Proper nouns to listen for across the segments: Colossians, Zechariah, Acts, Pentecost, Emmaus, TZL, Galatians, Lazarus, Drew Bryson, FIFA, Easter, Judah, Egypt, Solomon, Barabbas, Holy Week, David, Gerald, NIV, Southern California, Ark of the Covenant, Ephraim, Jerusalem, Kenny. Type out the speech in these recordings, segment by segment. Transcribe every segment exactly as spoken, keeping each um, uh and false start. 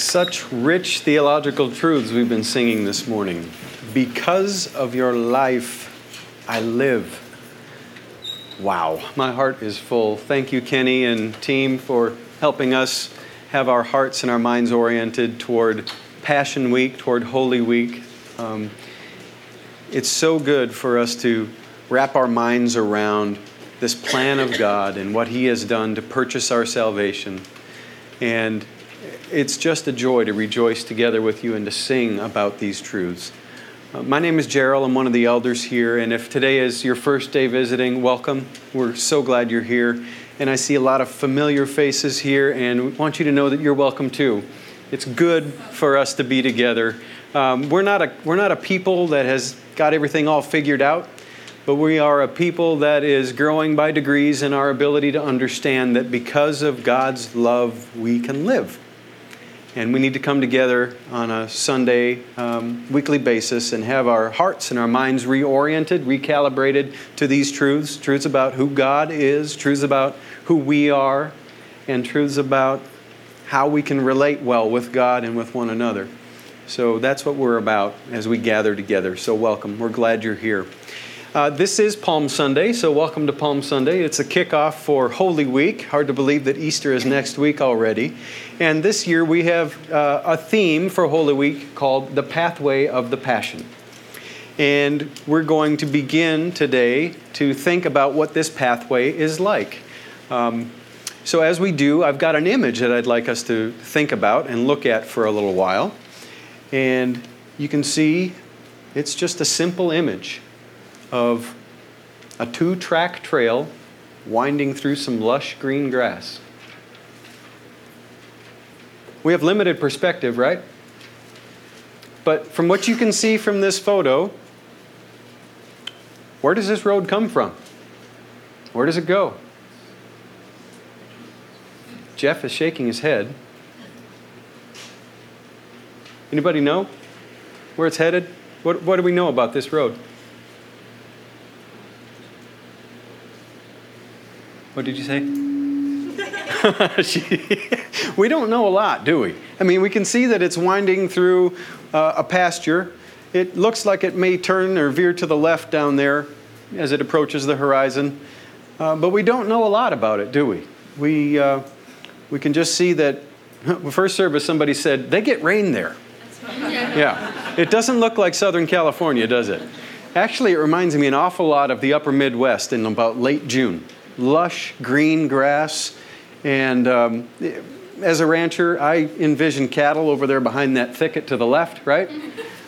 Such rich theological truths we've been singing this morning. Because of your life, I live. Wow, my heart is full. Thank you, Kenny and team, for helping us have our hearts and our minds oriented toward Passion Week, toward Holy Week. Um, it's so good for us to wrap our minds around this plan of God and what He has done to purchase our salvation. And it's just a joy to rejoice together with you and to sing about these truths. Uh, my name is Gerald. I'm one of the elders here. And if today is your first day visiting, welcome. We're so glad you're here. And I see a lot of familiar faces here, and we want you to know that you're welcome too. It's good for us to be together. Um, we're not a we're not a people that has got everything all figured out, but we are a people that is growing by degrees in our ability to understand that because of God's love, we can live. And we need to come together on a Sunday, um, weekly basis and have our hearts and our minds reoriented, recalibrated to these truths, truths about who God is, truths about who we are, and truths about how we can relate well with God and with one another. So that's what we're about as we gather together. So welcome. We're glad you're here. Uh, this is Palm Sunday, so welcome to Palm Sunday. It's a kickoff for Holy Week. Hard to believe that Easter is next week already. And this year we have uh, a theme for Holy Week called The Pathway of the Passion. And we're going to begin today to think about what this pathway is like. Um, so as we do, I've got an image that I'd like us to think about and look at for a little while. And you can see it's just a simple image of a two-track trail winding through some lush green grass. We have limited perspective, right? But from what you can see from this photo, where does this road come from? Where does it go? Jeff is shaking his head. Anybody know where it's headed? What, what do we know about this road? What did you say? We don't know a lot, do we? I mean, we can see that it's winding through uh, a pasture. It looks like it may turn or veer to the left down there as it approaches the horizon. Uh, but we don't know a lot about it, do we? We uh, we can just see that first service somebody said, they get rain there. Yeah. It doesn't look like Southern California, does it? Actually, it reminds me an awful lot of the upper Midwest in about late June. Lush green grass, and um, as a rancher, I envision cattle over there behind that thicket to the left, right?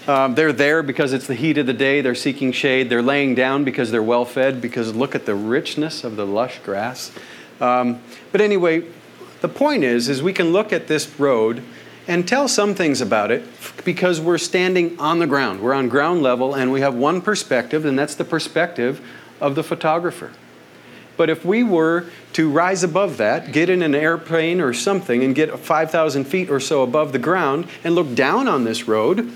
Um, they're there because it's the heat of the day. They're seeking shade. They're laying down because they're well-fed, because look at the richness of the lush grass. Um, but anyway, the point is, is we can look at this road and tell some things about it because we're standing on the ground. We're on ground level, and we have one perspective, and that's the perspective of the photographer. But if we were to rise above that, get in an airplane or something and get five thousand feet or so above the ground and look down on this road,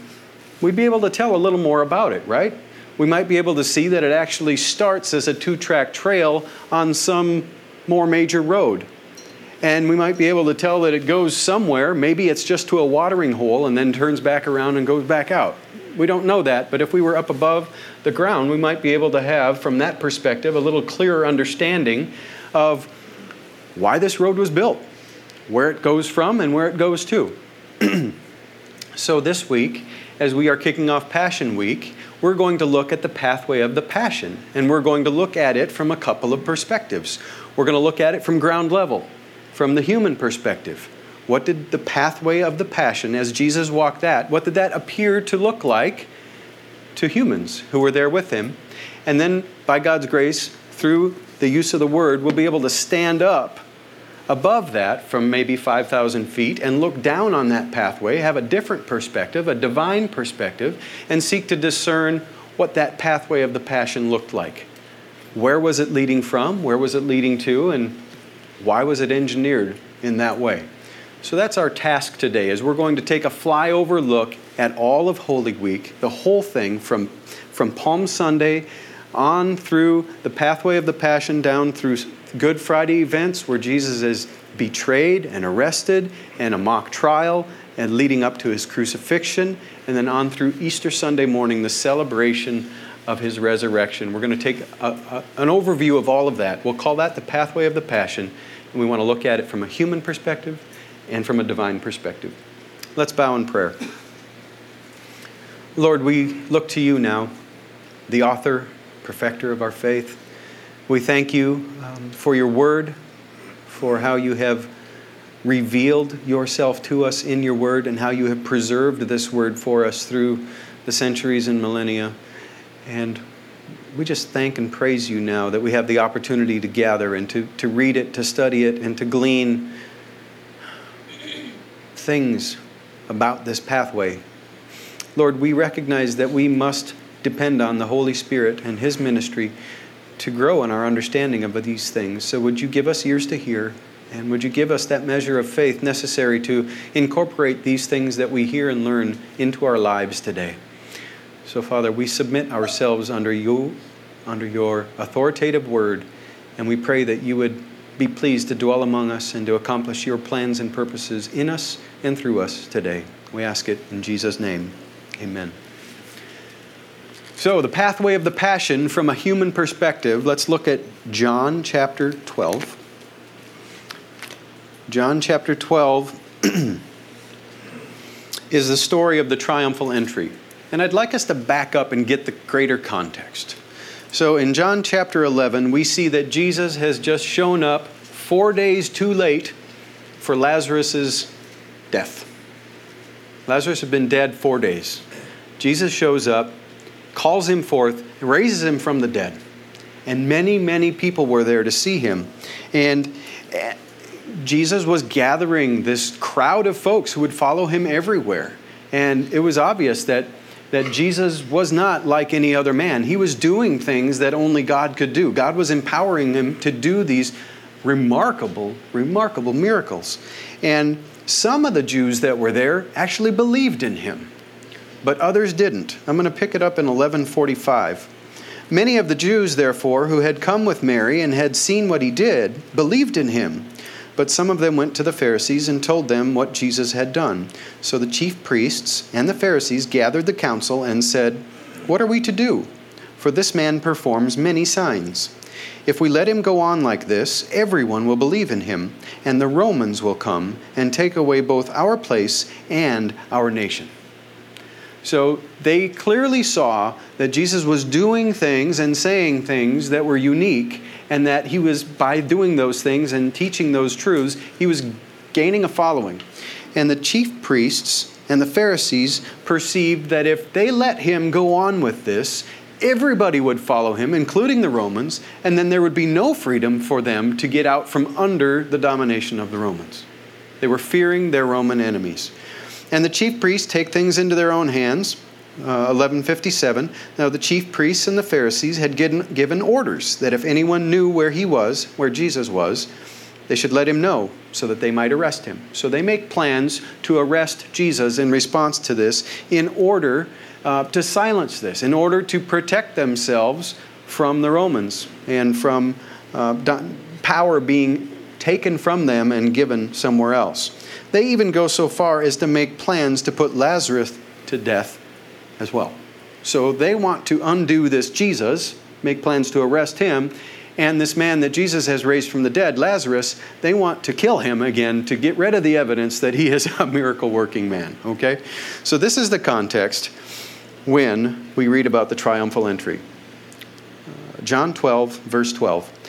we'd be able to tell a little more about it, right? We might be able to see that it actually starts as a two-track trail on some more major road. And we might be able to tell that it goes somewhere. Maybe it's just to a watering hole and then turns back around and goes back out. We don't know that, but if we were up above the ground, we might be able to have, from that perspective, a little clearer understanding of why this road was built, where it goes from, and where it goes to. So this week, as we are kicking off Passion Week, we're going to look at the pathway of the Passion, and we're going to look at it from a couple of perspectives. We're going to look at it from ground level, from the human perspective. What did the pathway of the Passion, as Jesus walked that, what did that appear to look like to humans who were there with Him? And then, by God's grace, through the use of the Word, we'll be able to stand up above that from maybe five thousand feet and look down on that pathway, have a different perspective, a divine perspective, and seek to discern what that pathway of the Passion looked like. Where was it leading from? Where was it leading to? And why was it engineered in that way? So that's our task today, is we're going to take a flyover look at all of Holy Week, the whole thing from, from Palm Sunday on through the pathway of the Passion down through Good Friday events where Jesus is betrayed and arrested and a mock trial and leading up to his crucifixion, and then on through Easter Sunday morning, the celebration of his resurrection. We're going to take a, a, an overview of all of that. We'll call that the Pathway of the Passion, and we want to look at it from a human perspective and from a divine perspective. Let's bow in prayer. Lord, we look to you now, the author, perfecter of our faith. We thank you um, for your word, for how you have revealed yourself to us in your word and how you have preserved this word for us through the centuries and millennia. And we just thank and praise you now that we have the opportunity to gather and to, to read it, to study it, and to glean things about this pathway. Lord, we recognize that we must depend on the Holy Spirit and his ministry to grow in our understanding of these things. So would you give us ears to hear, and would you give us that measure of faith necessary to incorporate these things that we hear and learn into our lives today? So, Father, we submit ourselves under you, under your authoritative word, and we pray that you would be pleased to dwell among us and to accomplish your plans and purposes in us and through us today. We ask it in Jesus' name. Amen. So, the Pathway of the Passion from a human perspective. Let's look at John chapter twelve. John chapter twelve is the story of the triumphal entry. And I'd like us to back up and get the greater context. So in John chapter eleven, we see that Jesus has just shown up four days too late for Lazarus' death. Lazarus had been dead four days. Jesus shows up, calls him forth, raises him from the dead. And many, many people were there to see him. And Jesus was gathering this crowd of folks who would follow him everywhere. And it was obvious that, that Jesus was not like any other man. He was doing things that only God could do. God was empowering him to do these remarkable, remarkable miracles. And some of the Jews that were there actually believed in him, but others didn't. I'm going to pick it up in eleven forty-five. Many of the Jews, therefore, who had come with Mary and had seen what he did, believed in him. But some of them went to the Pharisees and told them what Jesus had done. So the chief priests and the Pharisees gathered the council and said, "What are we to do? For this man performs many signs. If we let him go on like this, everyone will believe in him, and the Romans will come and take away both our place and our nation." So they clearly saw that Jesus was doing things and saying things that were unique, and that he was, by doing those things and teaching those truths, he was gaining a following. And the chief priests and the Pharisees perceived that if they let him go on with this, everybody would follow him, including the Romans, and then there would be no freedom for them to get out from under the domination of the Romans. They were fearing their Roman enemies. And the chief priests take things into their own hands. Uh, eleven fifty-seven, now the chief priests and the Pharisees had given, given orders that if anyone knew where he was, where Jesus was, they should let him know so that they might arrest him. So they make plans to arrest Jesus in response to this in order uh, to silence this, in order to protect themselves from the Romans and from uh, power being taken from them and given somewhere else. They even go so far as to make plans to put Lazarus to death as well. So they want to undo this Jesus, make plans to arrest him, and this man that Jesus has raised from the dead, Lazarus, they want to kill him again to get rid of the evidence that he is a miracle-working man, okay? So this is the context when we read about the triumphal entry. John twelve, verse twelve.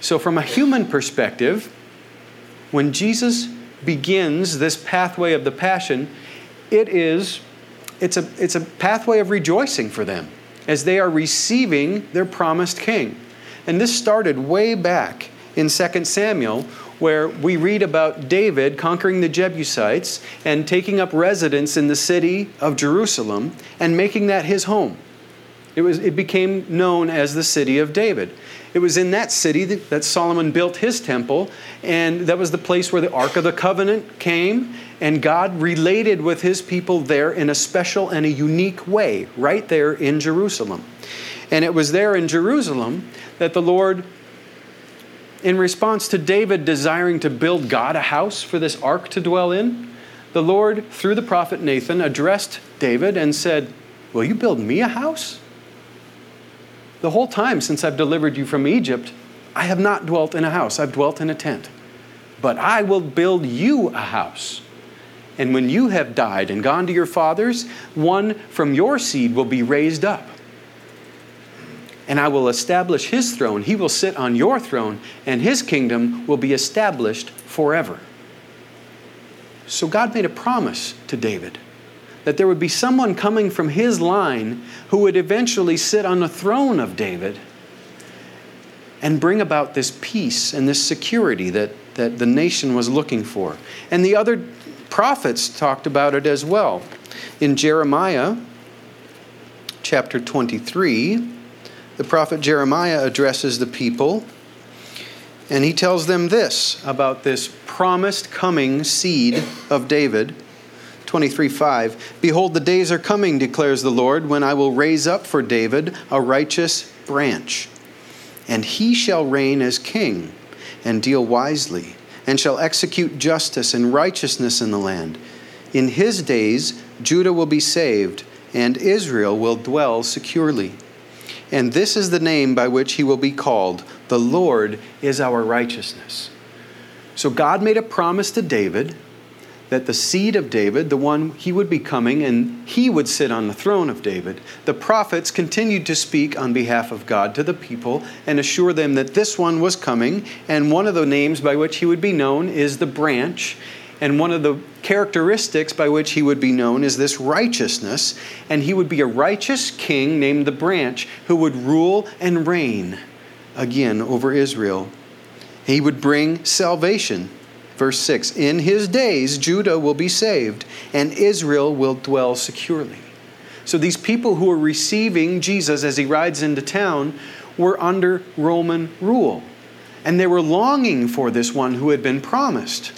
So from a human perspective, when Jesus begins this pathway of the passion, it is, it's a, it's a pathway of rejoicing for them as they are receiving their promised king. And this started way back in Second Samuel where we read about David conquering the Jebusites and taking up residence in the city of Jerusalem and making that his home. It was. It became known as the city of David. It was in that city that, that Solomon built his temple, and that was the place where the Ark of the Covenant came, and God related with his people there in a special and a unique way, right there in Jerusalem. And it was there in Jerusalem that the Lord, in response to David desiring to build God a house for this ark to dwell in, the Lord, through the prophet Nathan, addressed David and said, "Will you build me a house? The whole time since I've delivered you from Egypt, I have not dwelt in a house. I've dwelt in a tent. But I will build you a house. And when you have died and gone to your fathers, one from your seed will be raised up. And I will establish his throne. He will sit on your throne, and his kingdom will be established forever." So God made a promise to David that there would be someone coming from his line who would eventually sit on the throne of David and bring about this peace and this security that, that the nation was looking for. And the other prophets talked about it as well. In Jeremiah chapter twenty-three, the prophet Jeremiah addresses the people, and he tells them this about this promised coming seed of David. twenty-three five, "Behold, the days are coming, declares the Lord, when I will raise up for David a righteous branch. And he shall reign as king and deal wisely, and shall execute justice and righteousness in the land. In his days, Judah will be saved, and Israel will dwell securely. And this is the name by which he will be called: the Lord is our righteousness." So God made a promise to David that the seed of David, the one he would be coming, and he would sit on the throne of David. The prophets continued to speak on behalf of God to the people and assure them that this one was coming, and one of the names by which he would be known is the branch, and one of the characteristics by which he would be known is this righteousness, and he would be a righteous king named the branch who would rule and reign again over Israel. He would bring salvation. Verse six, "In his days Judah will be saved, and Israel will dwell securely." So these people who were receiving Jesus as he rides into town were under Roman rule. And they were longing for this one who had been promised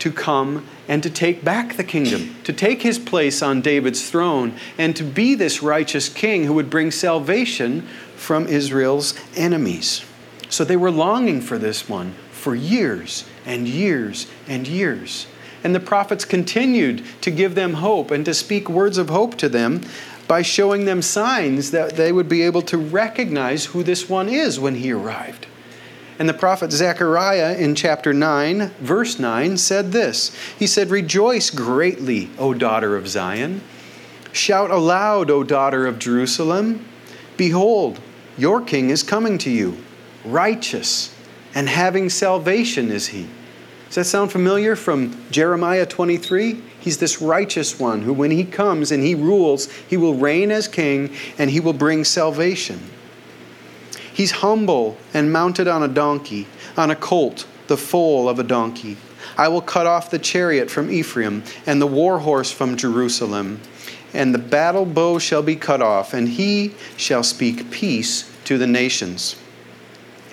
to come and to take back the kingdom, to take his place on David's throne, and to be this righteous king who would bring salvation from Israel's enemies. So they were longing for this one for years and years and years. And the prophets continued to give them hope and to speak words of hope to them by showing them signs that they would be able to recognize who this one is when he arrived. And the prophet Zechariah in chapter nine, verse nine, said this. He said, "Rejoice greatly, O daughter of Zion. Shout aloud, O daughter of Jerusalem. Behold, your king is coming to you, righteous and having salvation is he." Does that sound familiar from Jeremiah twenty-three? He's this righteous one who, when he comes and he rules, he will reign as king and he will bring salvation. "He's humble and mounted on a donkey, on a colt, the foal of a donkey. I will cut off the chariot from Ephraim and the war horse from Jerusalem, and the battle bow shall be cut off, and he shall speak peace to the nations.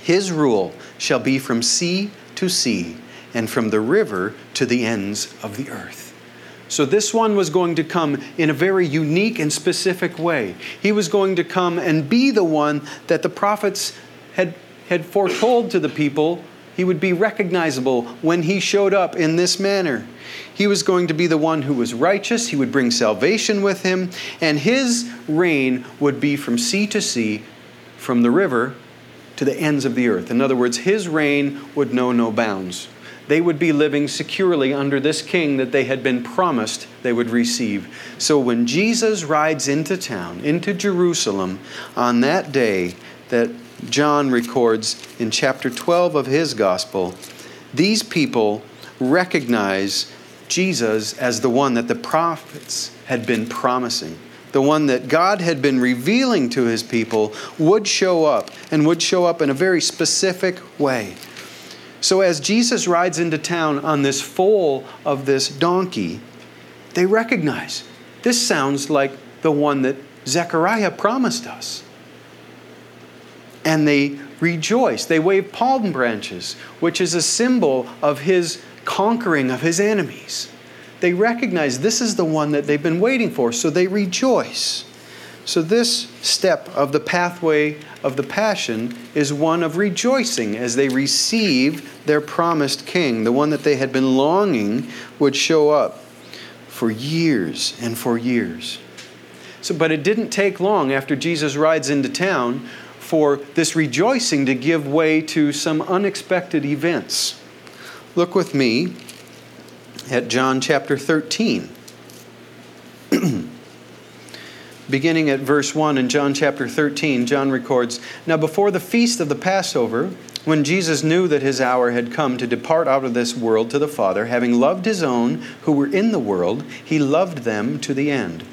His rule shall be from sea to sea, and from the river to the ends of the earth." So this one was going to come in a very unique and specific way. He was going to come and be the one that the prophets had, had foretold to the people. He would be recognizable when he showed up in this manner. He was going to be the one who was righteous. He would bring salvation with him, and his reign would be from sea to sea, from the river to the ends of the earth. In other words, his reign would know no bounds. They would be living securely under this king that they had been promised they would receive. So when Jesus rides into town, into Jerusalem, on that day that John records in chapter twelve of his gospel, these people recognize Jesus as the one that the prophets had been promising. The one that God had been revealing to his people would show up, and would show up in a very specific way. So as Jesus rides into town on this foal of this donkey, they recognize, this sounds like the one that Zechariah promised us. And they rejoice. They wave palm branches, which is a symbol of his conquering of his enemies. They recognize this is the one that they've been waiting for, so they rejoice. So this step of the pathway of the Passion is one of rejoicing as they receive their promised king, the one that they had been longing would show up for years and for years. So, but it didn't take long after Jesus rides into town for this rejoicing to give way to some unexpected events. Look with me at John chapter thirteen. Beginning at verse one in John chapter thirteen, John records, "Now before the feast of the Passover, when Jesus knew that his hour had come to depart out of this world to the Father, having loved his own who were in the world, he loved them to the end.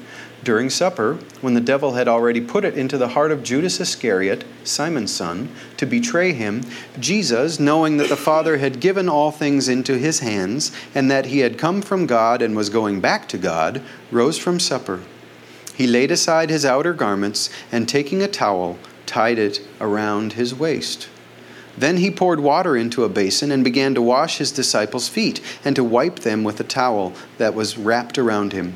During supper, when the devil had already put it into the heart of Judas Iscariot, Simon's son, to betray him, Jesus, knowing that the Father had given all things into his hands, and that he had come from God and was going back to God, rose from supper. He laid aside his outer garments, and taking a towel, tied it around his waist. Then he poured water into a basin and began to wash his disciples' feet and to wipe them with a towel that was wrapped around him.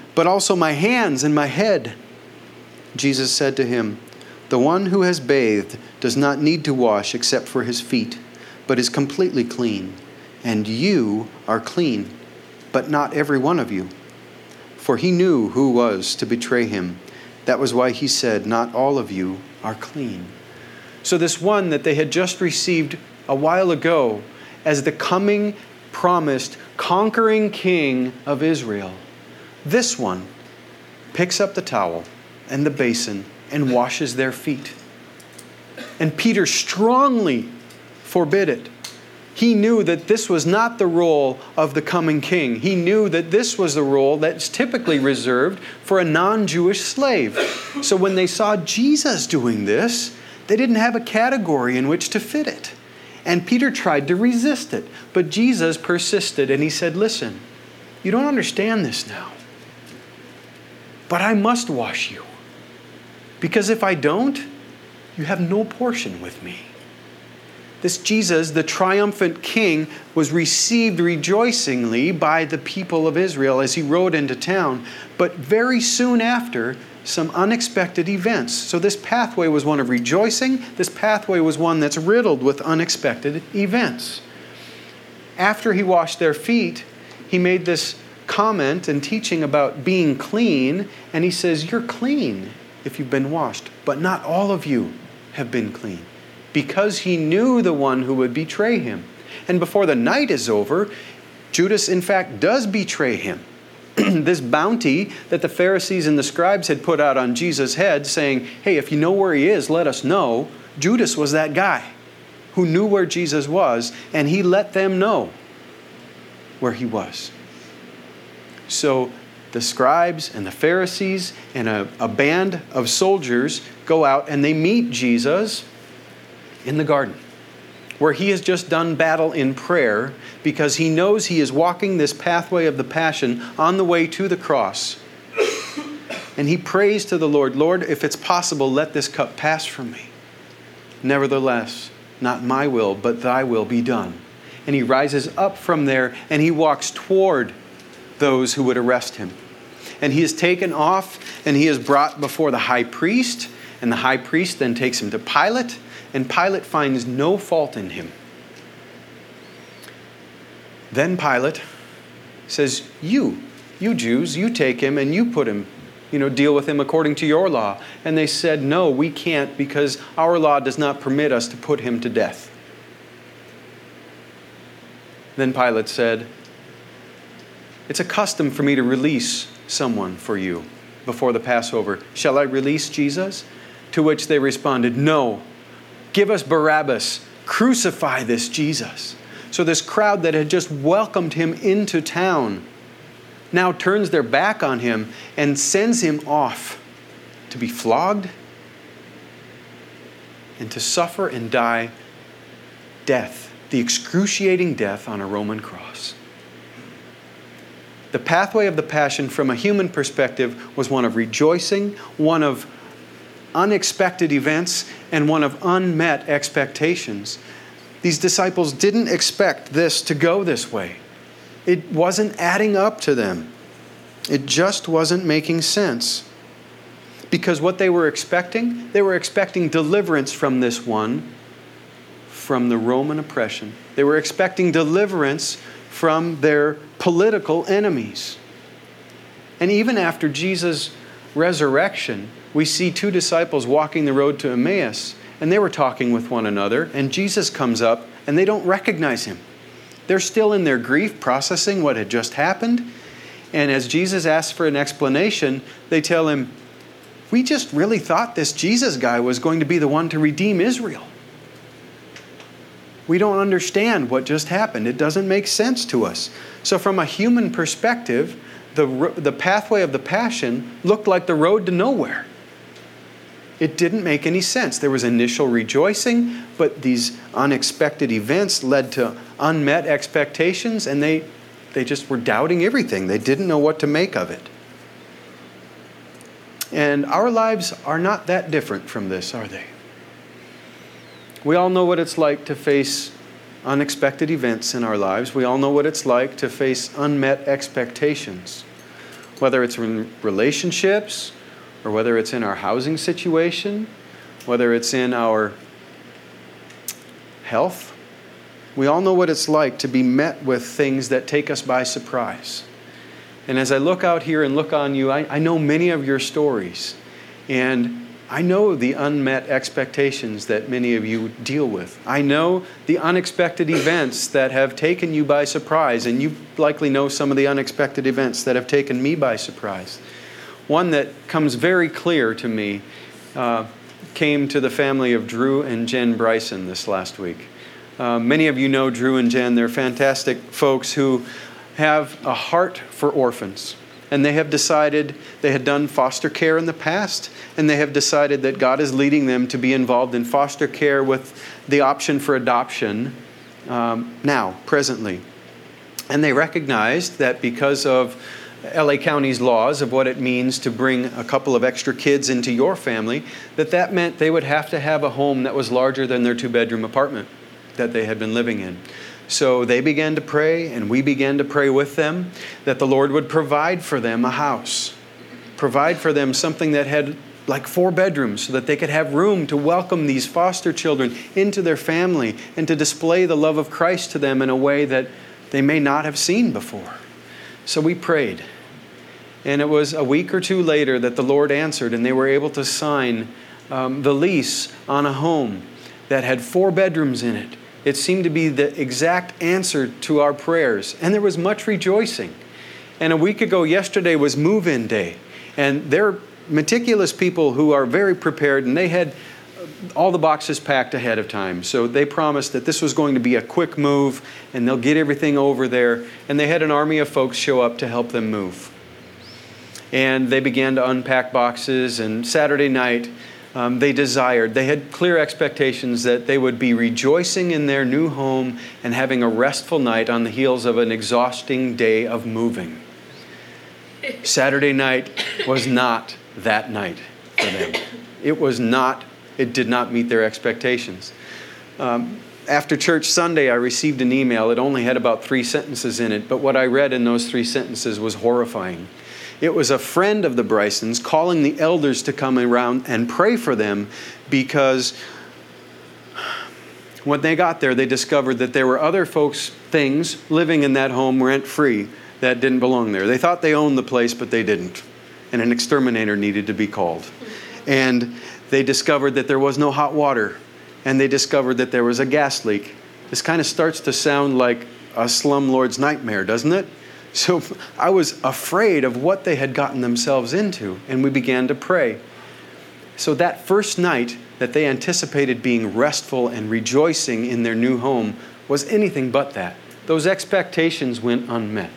but also my hands and my head.' Jesus said to him, 'The one who has bathed does not need to wash except for his feet, but is completely clean. And you are clean, but not every one of you.' For he knew who was to betray him. That was why he said, 'Not all of you are clean.'" So this one that they had just received a while ago as the coming, promised, conquering king of Israel, this one picks up the towel and the basin and washes their feet. And Peter strongly forbid it. He knew that this was not the role of the coming king. He knew that this was the role that's typically reserved for a non-Jewish slave. So when they saw Jesus doing this, they didn't have a category in which to fit it. And Peter tried to resist it. But Jesus persisted and he said, "Listen, you don't understand this now, but I must wash you. Because if I don't, you have no portion with me." This Jesus, the triumphant king, was received rejoicingly by the people of Israel as he rode into town, but very soon after, some unexpected events. So this pathway was one of rejoicing. This pathway was one that's riddled with unexpected events. After he washed their feet, he made this comment and teaching about being clean, and he says, "You're clean if you've been washed, but not all of you have been clean." Because he knew the one who would betray him. And before the night is over, Judas, in fact, does betray him. This bounty that the Pharisees and the scribes had put out on Jesus' head, saying, "Hey, if you know where he is, let us know." Judas was that guy who knew where Jesus was, and he let them know where he was. So the scribes and the Pharisees and a, a band of soldiers go out and they meet Jesus in the garden, where he has just done battle in prayer because he knows he is walking this pathway of the Passion on the way to the cross. And he prays to the Lord, "Lord, if it's possible, let this cup pass from me. Nevertheless, not my will, but thy will be done." And he rises up from there and he walks toward those who would arrest him. And he is taken off and he is brought before the high priest. And the high priest then takes him to Pilate. And Pilate finds no fault in him. Then Pilate says, you, you Jews, you take him and you put him, you know, deal with him according to your law." And they said, "No, we can't, because our law does not permit us to put him to death." Then Pilate said, "It's a custom for me to release someone for you before the Passover. Shall I release Jesus?" To which they responded, "No, give us Barabbas, crucify this Jesus." So this crowd that had just welcomed him into town now turns their back on him and sends him off to be flogged and to suffer and die death, the excruciating death on a Roman cross. The pathway of the Passion from a human perspective was one of rejoicing, one of unexpected events, and one of unmet expectations. These disciples didn't expect this to go this way. It wasn't adding up to them. It just wasn't making sense. Because what they were expecting, they were expecting deliverance from this one, from the Roman oppression. They were expecting deliverance from their political enemies. And even after Jesus' resurrection, we see two disciples walking the road to Emmaus, and they were talking with one another, and Jesus comes up, and they don't recognize him. They're still in their grief, processing what had just happened. And as Jesus asks for an explanation, they tell him, "We just really thought this Jesus guy was going to be the one to redeem Israel. We don't understand what just happened. It doesn't make sense to us." So from a human perspective, the, the pathway of the Passion looked like the road to nowhere. It didn't make any sense. There was initial rejoicing, but these unexpected events led to unmet expectations, and they, they just were doubting everything. They didn't know what to make of it. And our lives are not that different from this, are they? We all know what it's like to face unexpected events in our lives. We all know what it's like to face unmet expectations, whether it's in relationships, or whether it's in our housing situation, whether it's in our health. We all know what it's like to be met with things that take us by surprise. And as I look out here and look on you, I, I know many of your stories. And I know the unmet expectations that many of you deal with. I know the unexpected events that have taken you by surprise. And you likely know some of the unexpected events that have taken me by surprise. One that comes very clear to me uh, came to the family of Drew and Jen Bryson this last week. Uh, many of you know Drew and Jen. They're fantastic folks who have a heart for orphans. And they have decided, they had done foster care in the past, and they have decided that God is leading them to be involved in foster care with the option for adoption um, now, presently. And they recognized that because of L A County's laws of what it means to bring a couple of extra kids into your family, that that meant they would have to have a home that was larger than their two-bedroom apartment that they had been living in. So they began to pray, and we began to pray with them, that the Lord would provide for them a house, provide for them something that had like four bedrooms so that they could have room to welcome these foster children into their family and to display the love of Christ to them in a way that they may not have seen before. So we prayed, and it was a week or two later that the Lord answered, and they were able to sign um, the lease on a home that had four bedrooms in it. It seemed to be the exact answer to our prayers, and there was much rejoicing. And a week ago yesterday was move-in day, and they're meticulous people who are very prepared, and they had all the boxes packed ahead of time. So they promised that this was going to be a quick move and they'll get everything over there. And they had an army of folks show up to help them move. And they began to unpack boxes. And Saturday night, um, they desired, they had clear expectations that they would be rejoicing in their new home and having a restful night on the heels of an exhausting day of moving. Saturday night was not that night for them. It was not It did not meet their expectations. Um, after church Sunday, I received an email. It only had about three sentences in it, but what I read in those three sentences was horrifying. It was a friend of the Brysons calling the elders to come around and pray for them because when they got there, they discovered that there were other folks' things living in that home rent-free that didn't belong there. They thought they owned the place, but they didn't, and an exterminator needed to be called. And they discovered that there was no hot water, and they discovered that there was a gas leak. This kind of starts to sound like a slumlord's nightmare, doesn't it? So I was afraid of what they had gotten themselves into, and we began to pray. So that first night that they anticipated being restful and rejoicing in their new home was anything but that. Those expectations went unmet.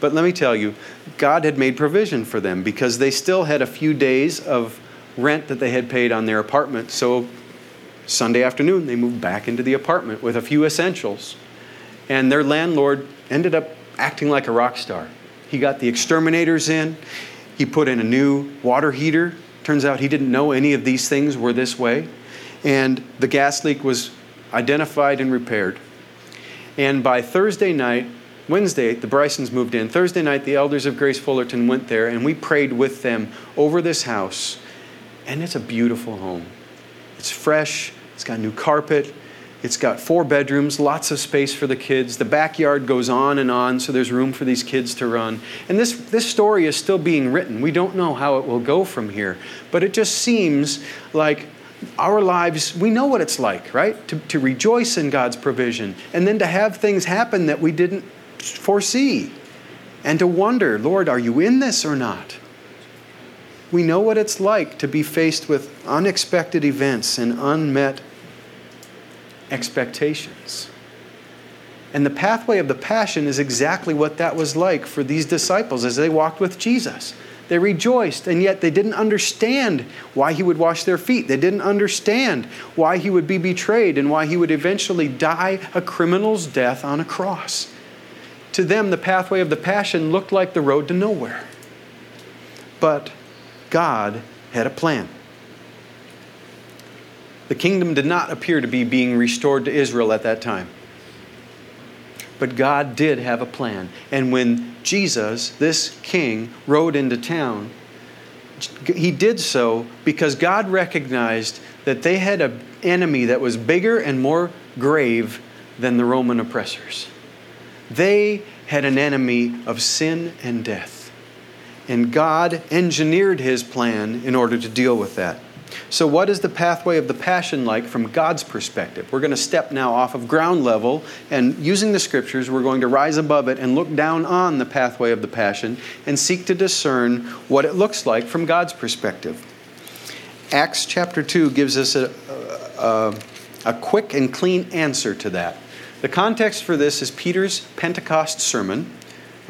But let me tell you, God had made provision for them because they still had a few days of rent that they had paid on their apartment. So Sunday afternoon, they moved back into the apartment with a few essentials. And their landlord ended up acting like a rock star. He got the exterminators in. He put in a new water heater. Turns out he didn't know any of these things were this way. And the gas leak was identified and repaired. And by Thursday night, Wednesday, the Brysons moved in. Thursday night, the elders of Grace Fullerton went there, and we prayed with them over this house. And it's a beautiful home. It's fresh. It's got new carpet. It's got four bedrooms, lots of space for the kids. The backyard goes on and on, so there's room for these kids to run. And this, this story is still being written. We don't know how it will go from here. But it just seems like our lives, we know what it's like, right? To, to rejoice in God's provision, and then to have things happen that we didn't foresee, and to wonder, Lord, are you in this or not? We know what it's like to be faced with unexpected events and unmet expectations. And the pathway of the Passion is exactly what that was like for these disciples as they walked with Jesus. They rejoiced, and yet they didn't understand why he would wash their feet. They didn't understand why he would be betrayed and why he would eventually die a criminal's death on a cross. To them, the pathway of the Passion looked like the road to nowhere. But God had a plan. The kingdom did not appear to be being restored to Israel at that time. But God did have a plan. And when Jesus, this king, rode into town, he did so because God recognized that they had an enemy that was bigger and more grave than the Roman oppressors. They had an enemy of sin and death. And God engineered his plan in order to deal with that. So what is the pathway of the Passion like from God's perspective? We're going to step now off of ground level, and using the Scriptures, we're going to rise above it and look down on the pathway of the Passion and seek to discern what it looks like from God's perspective. Acts chapter two gives us a, a, a quick and clean answer to that. The context for this is Peter's Pentecost sermon.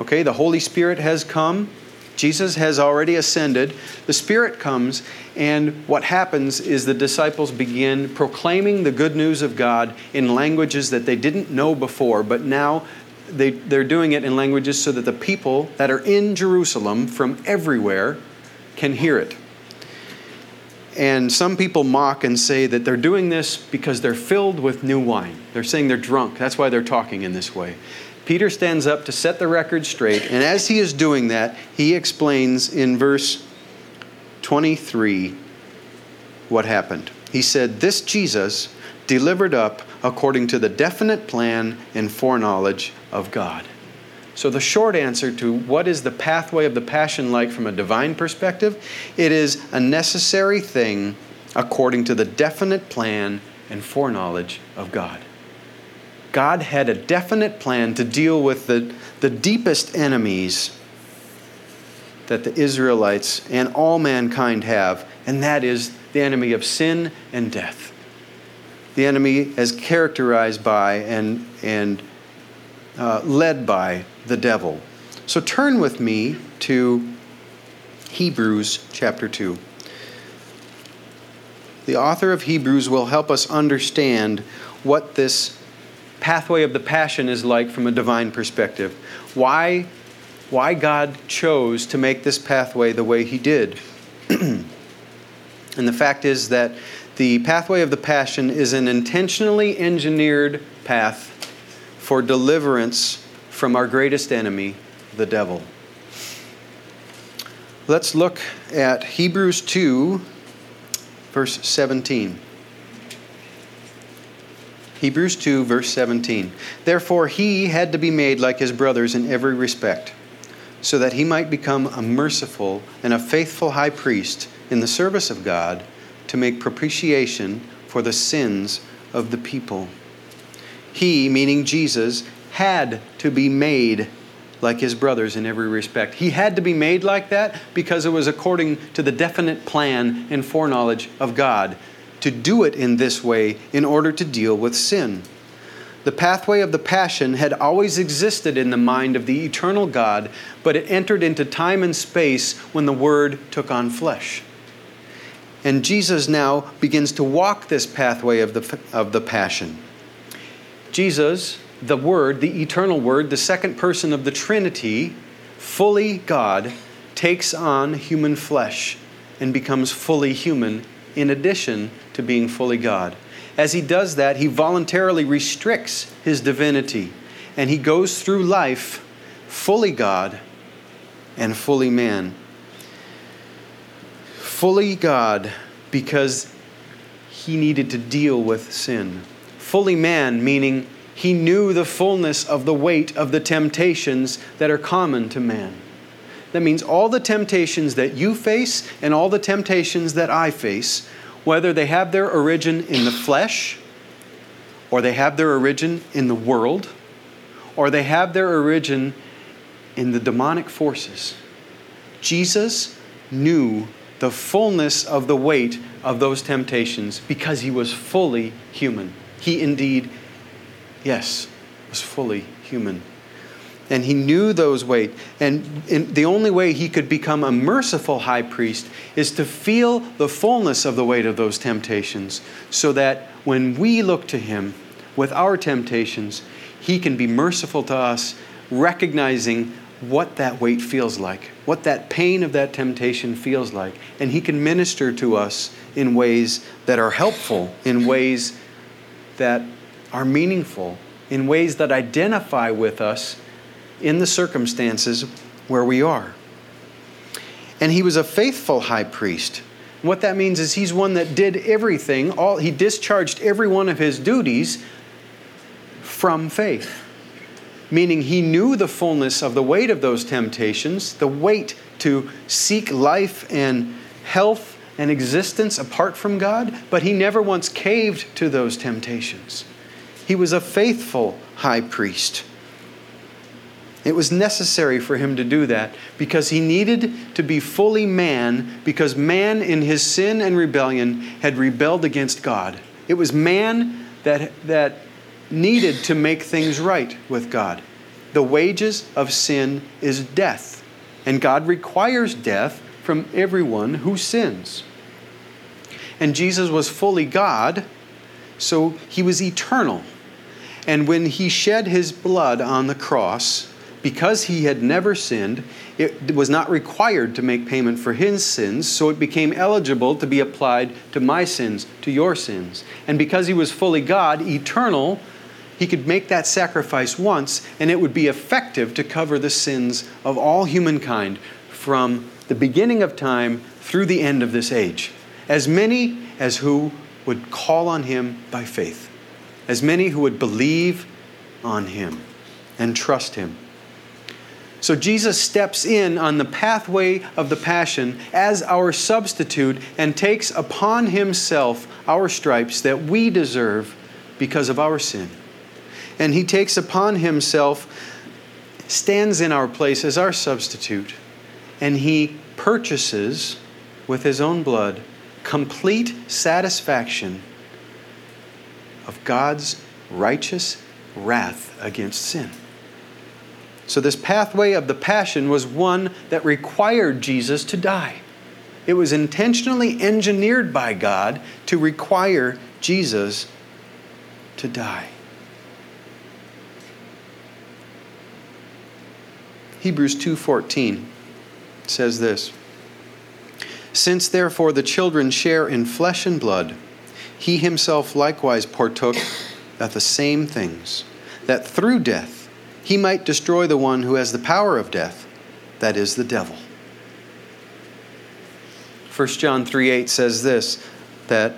Okay, the Holy Spirit has come. Jesus has already ascended. The Spirit comes, and what happens is the disciples begin proclaiming the good news of God in languages that they didn't know before, but now they, they're doing it in languages so that the people that are in Jerusalem from everywhere can hear it. And some people mock and say that they're doing this because they're filled with new wine. They're saying they're drunk. That's why they're talking in this way. Peter stands up to set the record straight, and as he is doing that, he explains in verse twenty-three what happened. He said, "This Jesus delivered up according to the definite plan and foreknowledge of God." So the short answer to what is the pathway of the Passion like from a divine perspective, it is a necessary thing according to the definite plan and foreknowledge of God. God had a definite plan to deal with the, the deepest enemies that the Israelites and all mankind have, and that is the enemy of sin and death. The enemy as characterized by and, and uh, led by the devil. So turn with me to Hebrews chapter two. The author of Hebrews will help us understand what this pathway of the Passion is like from a divine perspective. Why, why God chose to make this pathway the way he did. And the fact is that the pathway of the Passion is an intentionally engineered path for deliverance from our greatest enemy, the devil. Let's look at Hebrews two, verse seventeen. Hebrews two, verse seventeen. "Therefore he had to be made like his brothers in every respect, so that he might become a merciful and a faithful high priest in the service of God to make propitiation for the sins of the people. He," meaning Jesus, had to be made like his brothers in every respect. He had to be made like that because it was according to the definite plan and foreknowledge of God to do it in this way in order to deal with sin. The pathway of the Passion had always existed in the mind of the eternal God, but it entered into time and space when the Word took on flesh. And Jesus now begins to walk this pathway of the, of the Passion. Jesus, the Word, the eternal Word, the second person of the Trinity, fully God, takes on human flesh and becomes fully human in addition to being fully God. As he does that, he voluntarily restricts his divinity, and he goes through life fully God and fully man. Fully God because he needed to deal with sin. Fully man meaning he knew the fullness of the weight of the temptations that are common to man. That means all the temptations that you face and all the temptations that I face, whether they have their origin in the flesh, or they have their origin in the world, or they have their origin in the demonic forces. Jesus knew the fullness of the weight of those temptations because he was fully human. He indeed, yes, was fully human. And he knew those weight. And the only way he could become a merciful high priest is to feel the fullness of the weight of those temptations so that when we look to him with our temptations, he can be merciful to us, recognizing what that weight feels like, what that pain of that temptation feels like. And he can minister to us in ways that are helpful, in ways that are meaningful, in ways that identify with us in the circumstances where we are. And he was a faithful high priest. What that means is he's one that did everything, all he discharged every one of his duties from faith. Meaning he knew the fullness of the weight of those temptations, the weight to seek life and health and existence apart from God, but he never once caved to those temptations. He was a faithful high priest. It was necessary for him to do that because he needed to be fully man because man in his sin and rebellion had rebelled against God. It was man that, that needed to make things right with God. The wages of sin is death, and God requires death from everyone who sins. And Jesus was fully God, so he was eternal. And when he shed his blood on the cross, because he had never sinned, it was not required to make payment for his sins, so it became eligible to be applied to my sins, to your sins. And because he was fully God, eternal, he could make that sacrifice once, and it would be effective to cover the sins of all humankind from the beginning of time through the end of this age. As many as who would call on him by faith, as many who would believe on him and trust him. So Jesus steps in on the pathway of the Passion as our substitute and takes upon himself our stripes that we deserve because of our sin. And he takes upon himself, stands in our place as our substitute, and he purchases with his own blood complete satisfaction of God's righteous wrath against sin. So this pathway of the Passion was one that required Jesus to die. It was intentionally engineered by God to require Jesus to die. Hebrews two fourteen says this, "Since therefore the children share in flesh and blood, he himself likewise partook of the same things, that through death he might destroy the one who has the power of death, that is, the devil." First John three eight says this, that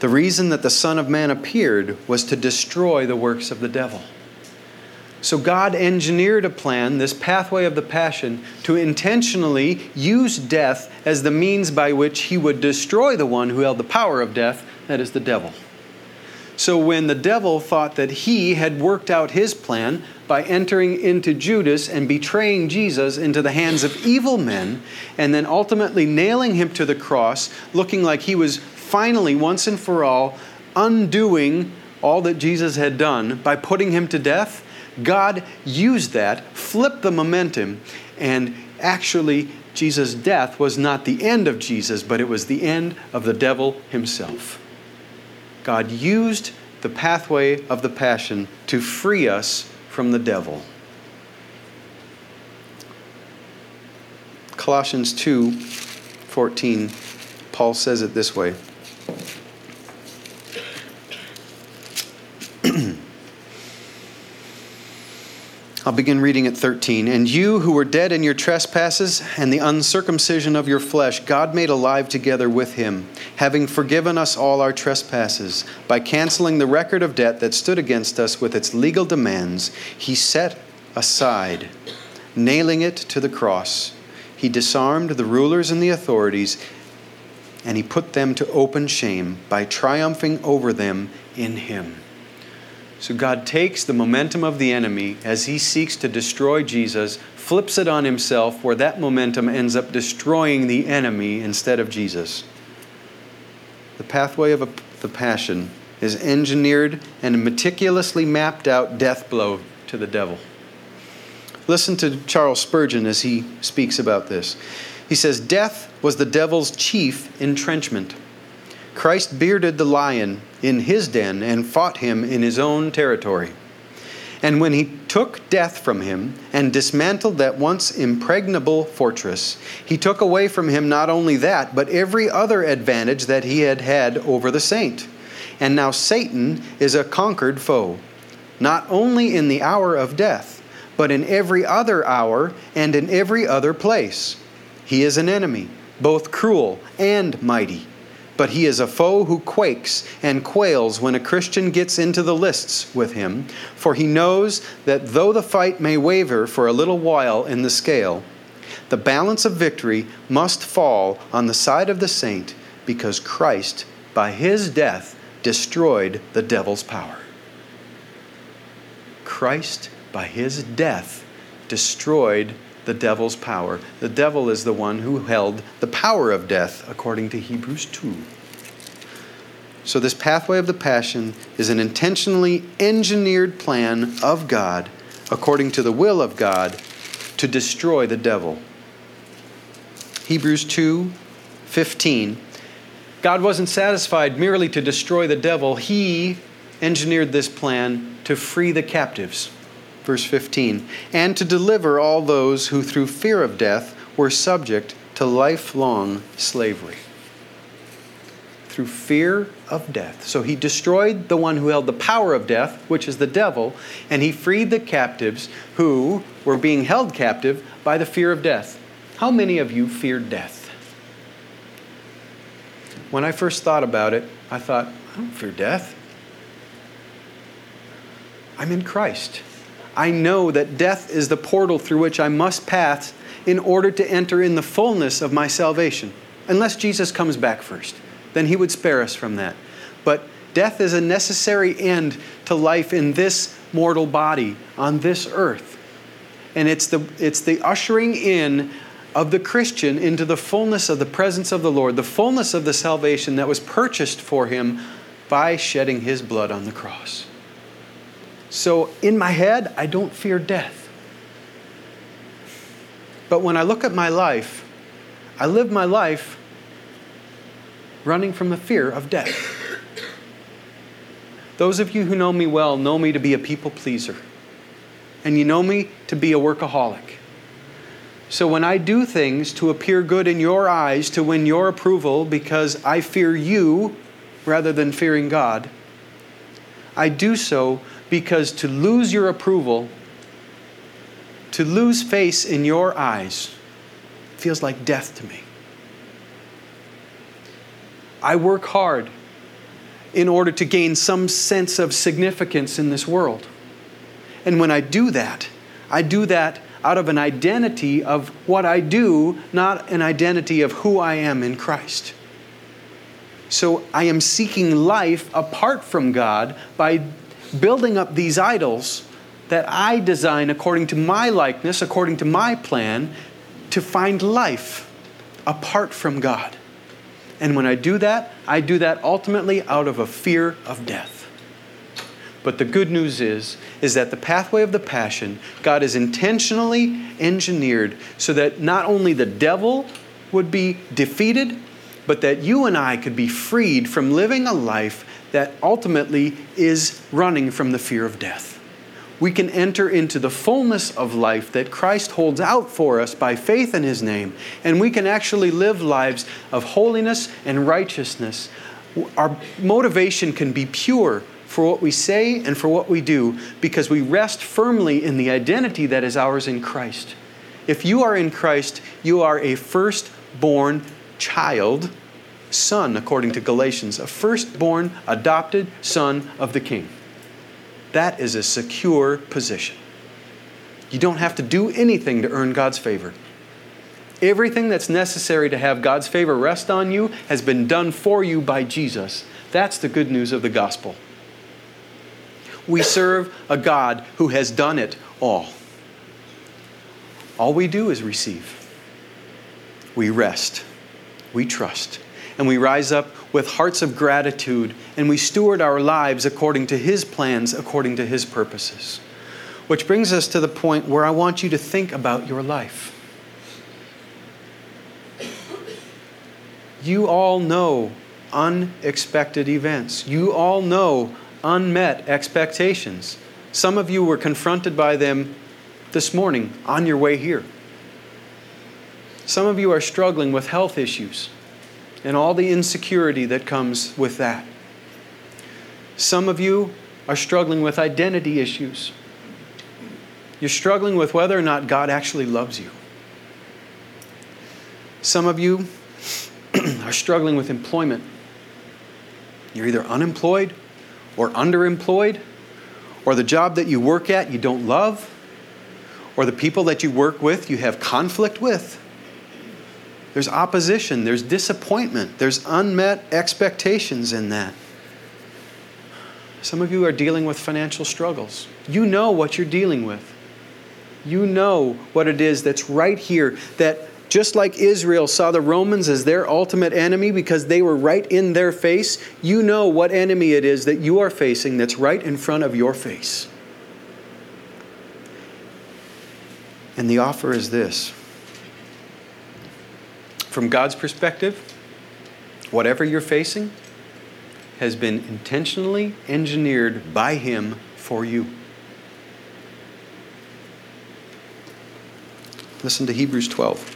the reason that the Son of Man appeared was to destroy the works of the devil. So God engineered a plan, this pathway of the Passion, to intentionally use death as the means by which he would destroy the one who held the power of death, that is, the devil. So when the devil thought that he had worked out his plan by entering into Judas and betraying Jesus into the hands of evil men, and then ultimately nailing him to the cross, looking like he was finally, once and for all, undoing all that Jesus had done by putting him to death, God used that, flipped the momentum, and actually Jesus' death was not the end of Jesus, but it was the end of the devil himself. God used the pathway of the passion to free us from the devil. Colossians two fourteen, Paul says it this way. I'll begin reading at thirteen. And you who were dead in your trespasses and the uncircumcision of your flesh, God made alive together with him, having forgiven us all our trespasses. By canceling the record of debt that stood against us with its legal demands, he set aside, nailing it to the cross. He disarmed the rulers and the authorities, and he put them to open shame by triumphing over them in him. So God takes the momentum of the enemy as he seeks to destroy Jesus, flips it on himself where that momentum ends up destroying the enemy instead of Jesus. The pathway of a, the passion is engineered and meticulously mapped out death blow to the devil. Listen to Charles Spurgeon as he speaks about this. He says, "Death was the devil's chief entrenchment. Christ bearded the lion in his den and fought him in his own territory. And when he took death from him and dismantled that once impregnable fortress, he took away from him not only that, but every other advantage that he had had over the saint. And now Satan is a conquered foe, not only in the hour of death, but in every other hour and in every other place. He is an enemy, both cruel and mighty. But he is a foe who quakes and quails when a Christian gets into the lists with him, for he knows that though the fight may waver for a little while in the scale, the balance of victory must fall on the side of the saint, because Christ, by his death, destroyed the devil's power." Christ, by his death, destroyed the devil's power. The devil is the one who held the power of death, according to Hebrews two. So this pathway of the passion is an intentionally engineered plan of God, according to the will of God, to destroy the devil. Hebrews two fifteen. God wasn't satisfied merely to destroy the devil. He engineered this plan to free the captives. Verse fifteen, and to deliver all those who through fear of death were subject to lifelong slavery. Through fear of death. So he destroyed the one who held the power of death, which is the devil, and he freed the captives who were being held captive by the fear of death. How many of you fear death? When I first thought about it, I thought, I don't fear death. I'm in Christ. I know that death is the portal through which I must pass in order to enter in the fullness of my salvation. Unless Jesus comes back first, then he would spare us from that. But death is a necessary end to life in this mortal body, on this earth. And it's the, it's the ushering in of the Christian into the fullness of the presence of the Lord, the fullness of the salvation that was purchased for him by shedding his blood on the cross. So in my head, I don't fear death. But when I look at my life, I live my life running from the fear of death. Those of you who know me well know me to be a people pleaser. And you know me to be a workaholic. So when I do things to appear good in your eyes, to win your approval, because I fear you rather than fearing God, I do so because to lose your approval, to lose face in your eyes, feels like death to me. I work hard in order to gain some sense of significance in this world. And when I do that, I do that out of an identity of what I do, not an identity of who I am in Christ. So I am seeking life apart from God by building up these idols that I design according to my likeness, according to my plan, to find life apart from God. And when I do that, I do that ultimately out of a fear of death. But the good news is, is that the pathway of the passion, God is intentionally engineered so that not only the devil would be defeated, but that you and I could be freed from living a life that ultimately is running from the fear of death. We can enter into the fullness of life that Christ holds out for us by faith in His name, and we can actually live lives of holiness and righteousness. Our motivation can be pure for what we say and for what we do because we rest firmly in the identity that is ours in Christ. If you are in Christ, you are a firstborn child, son, according to Galatians, a firstborn adopted son of the King. That is a secure position. You don't have to do anything to earn God's favor. Everything that's necessary to have God's favor rest on you has been done for you by Jesus. That's the good news of the gospel. We serve a God who has done it all. All we do is receive. We rest. We trust. And we rise up with hearts of gratitude, and we steward our lives according to His plans, according to His purposes. Which brings us to the point where I want you to think about your life. You all know unexpected events. You all know unmet expectations. Some of you were confronted by them this morning on your way here. Some of you are struggling with health issues and all the insecurity that comes with that. Some of you are struggling with identity issues. You're struggling with whether or not God actually loves you. Some of you are struggling with employment. You're either unemployed or underemployed, or the job that you work at you don't love, or the people that you work with you have conflict with. There's opposition, there's disappointment, there's unmet expectations in that. Some of you are dealing with financial struggles. You know what you're dealing with. You know what it is that's right here, that just like Israel saw the Romans as their ultimate enemy because they were right in their face, you know what enemy it is that you are facing that's right in front of your face. And the offer is this. From God's perspective, whatever you're facing has been intentionally engineered by Him for you. Listen to Hebrews twelve.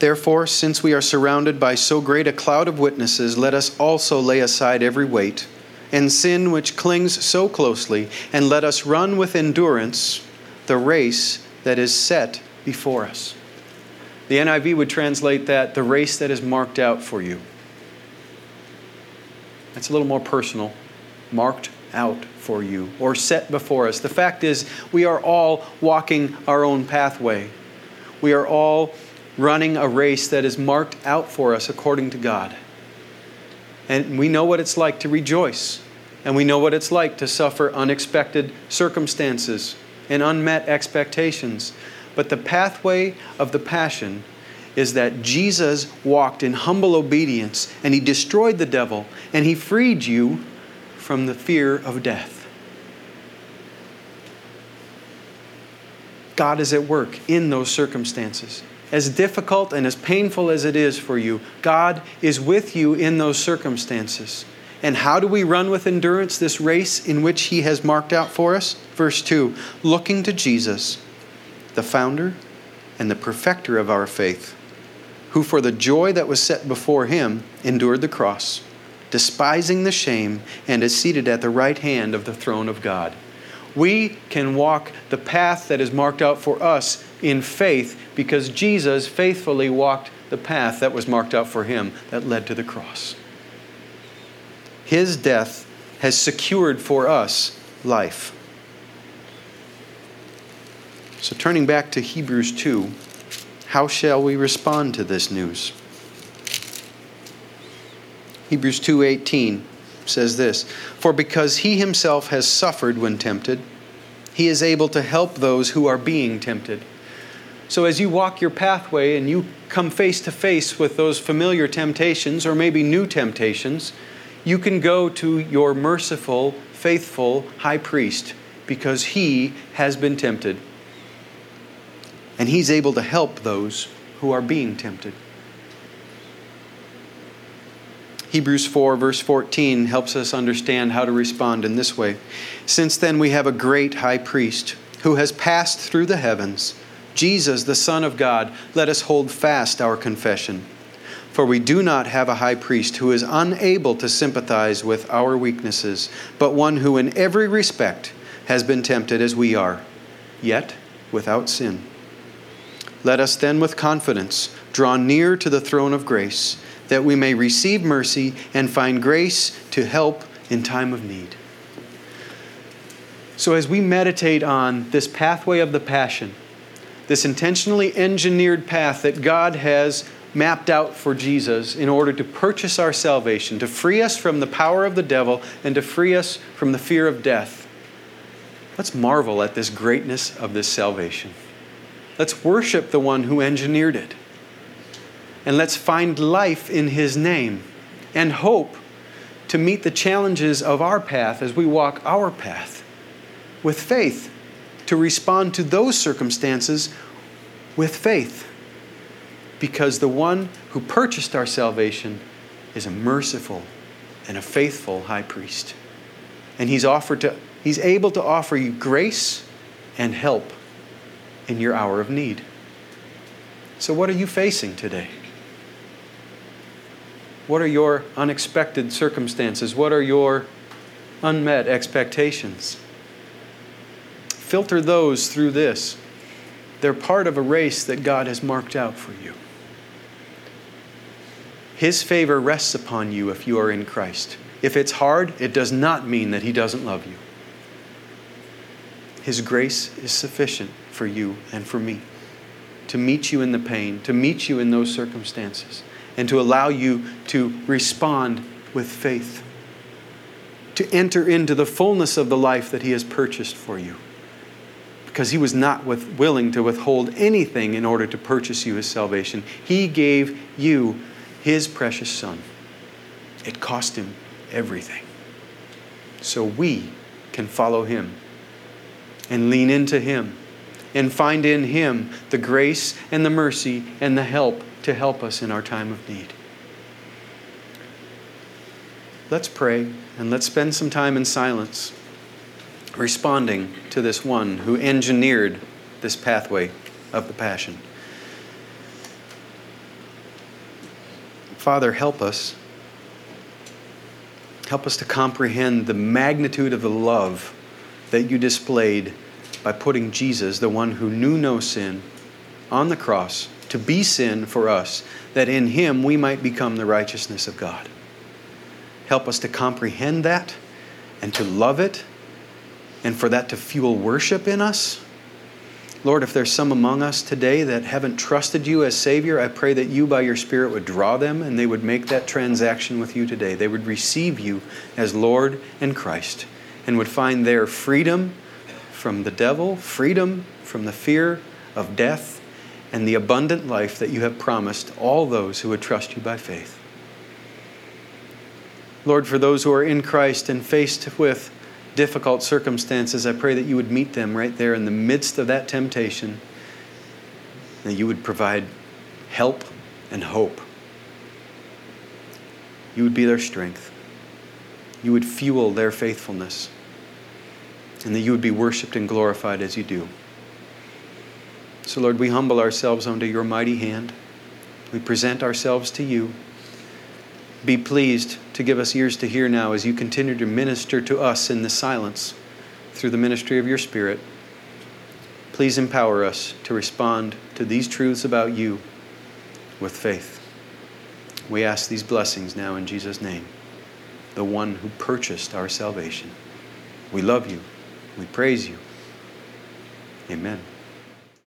Therefore, since we are surrounded by so great a cloud of witnesses, let us also lay aside every weight and sin which clings so closely, and let us run with endurance the race that is set before us. The N I V would translate that, the race that is marked out for you. That's a little more personal. Marked out for you, or set before us. The fact is, we are all walking our own pathway. We are all running a race that is marked out for us according to God. And we know what it's like to rejoice, and we know what it's like to suffer unexpected circumstances and unmet expectations. But the pathway of the passion is that Jesus walked in humble obedience, and He destroyed the devil, and He freed you from the fear of death. God is at work in those circumstances. As difficult and as painful as it is for you, God is with you in those circumstances. And how do we run with endurance this race in which He has marked out for us? Verse two, looking to Jesus, the founder and the perfecter of our faith, who for the joy that was set before Him endured the cross, despising the shame, and is seated at the right hand of the throne of God. We can walk the path that is marked out for us in faith because Jesus faithfully walked the path that was marked out for Him that led to the cross. His death has secured for us life. So turning back to Hebrews two, How shall we respond to this news? Hebrews two eighteen says this, "For because he himself has suffered when tempted, he is able to help those who are being tempted." So as you walk your pathway and you come face to face with those familiar temptations or maybe new temptations, you can go to your merciful, faithful high priest because he has been tempted. And he's able to help those who are being tempted. Hebrews four, verse fourteen helps us understand how to respond in this way. "Since then we have a great high priest who has passed through the heavens, Jesus, the Son of God, let us hold fast our confession. For we do not have a high priest who is unable to sympathize with our weaknesses, but one who in every respect has been tempted as we are, yet without sin. Let us then with confidence draw near to the throne of grace, that we may receive mercy and find grace to help in time of need." So as we meditate on this pathway of the Passion, this intentionally engineered path that God has mapped out for Jesus in order to purchase our salvation, to free us from the power of the devil and to free us from the fear of death, let's marvel at this greatness of this salvation. Let's worship the one who engineered it. And let's find life in His name and hope to meet the challenges of our path as we walk our path with faith, to respond to those circumstances with faith, because the one who purchased our salvation is a merciful and a faithful high priest. And he's offered to, he's able to offer you grace and help in your hour of need. So what are you facing today? What are your unexpected circumstances? What are your unmet expectations? Filter those through this. They're part of a race that God has marked out for you. His favor rests upon you if you are in Christ. If it's hard, it does not mean that He doesn't love you. His grace is sufficient for you and for me to meet you in the pain, to meet you in those circumstances, and to allow you to respond with faith, to enter into the fullness of the life that He has purchased for you, because He was not with, willing to withhold anything in order to purchase you His salvation. He gave you His precious Son. It cost Him everything. So we can follow Him and lean into Him and find in Him the grace and the mercy and the help to help us in our time of need. Let's pray and let's spend some time in silence responding to this one who engineered this pathway of the Passion. Father, help us. Help us to comprehend the magnitude of the love that You displayed by putting Jesus, the one who knew no sin, on the cross to be sin for us, that in Him we might become the righteousness of God. Help us to comprehend that and to love it, and for that to fuel worship in us. Lord, if there's some among us today that haven't trusted You as Savior, I pray that You by Your Spirit would draw them and they would make that transaction with You today. They would receive You as Lord and Christ and would find their freedom from the devil, freedom from the fear of death, and the abundant life that You have promised all those who would trust You by faith. Lord, for those who are in Christ and faced with difficult circumstances, I pray that You would meet them right there in the midst of that temptation, that You would provide help and hope. You would be their strength. You would fuel their faithfulness, and that You would be worshiped and glorified as You do. So, Lord, we humble ourselves under Your mighty hand. We present ourselves to You. Be pleased to give us ears to hear now as You continue to minister to us in the silence through the ministry of Your Spirit. Please empower us to respond to these truths about You with faith. We ask these blessings now in Jesus' name, the one who purchased our salvation. We love You. We praise You. Amen.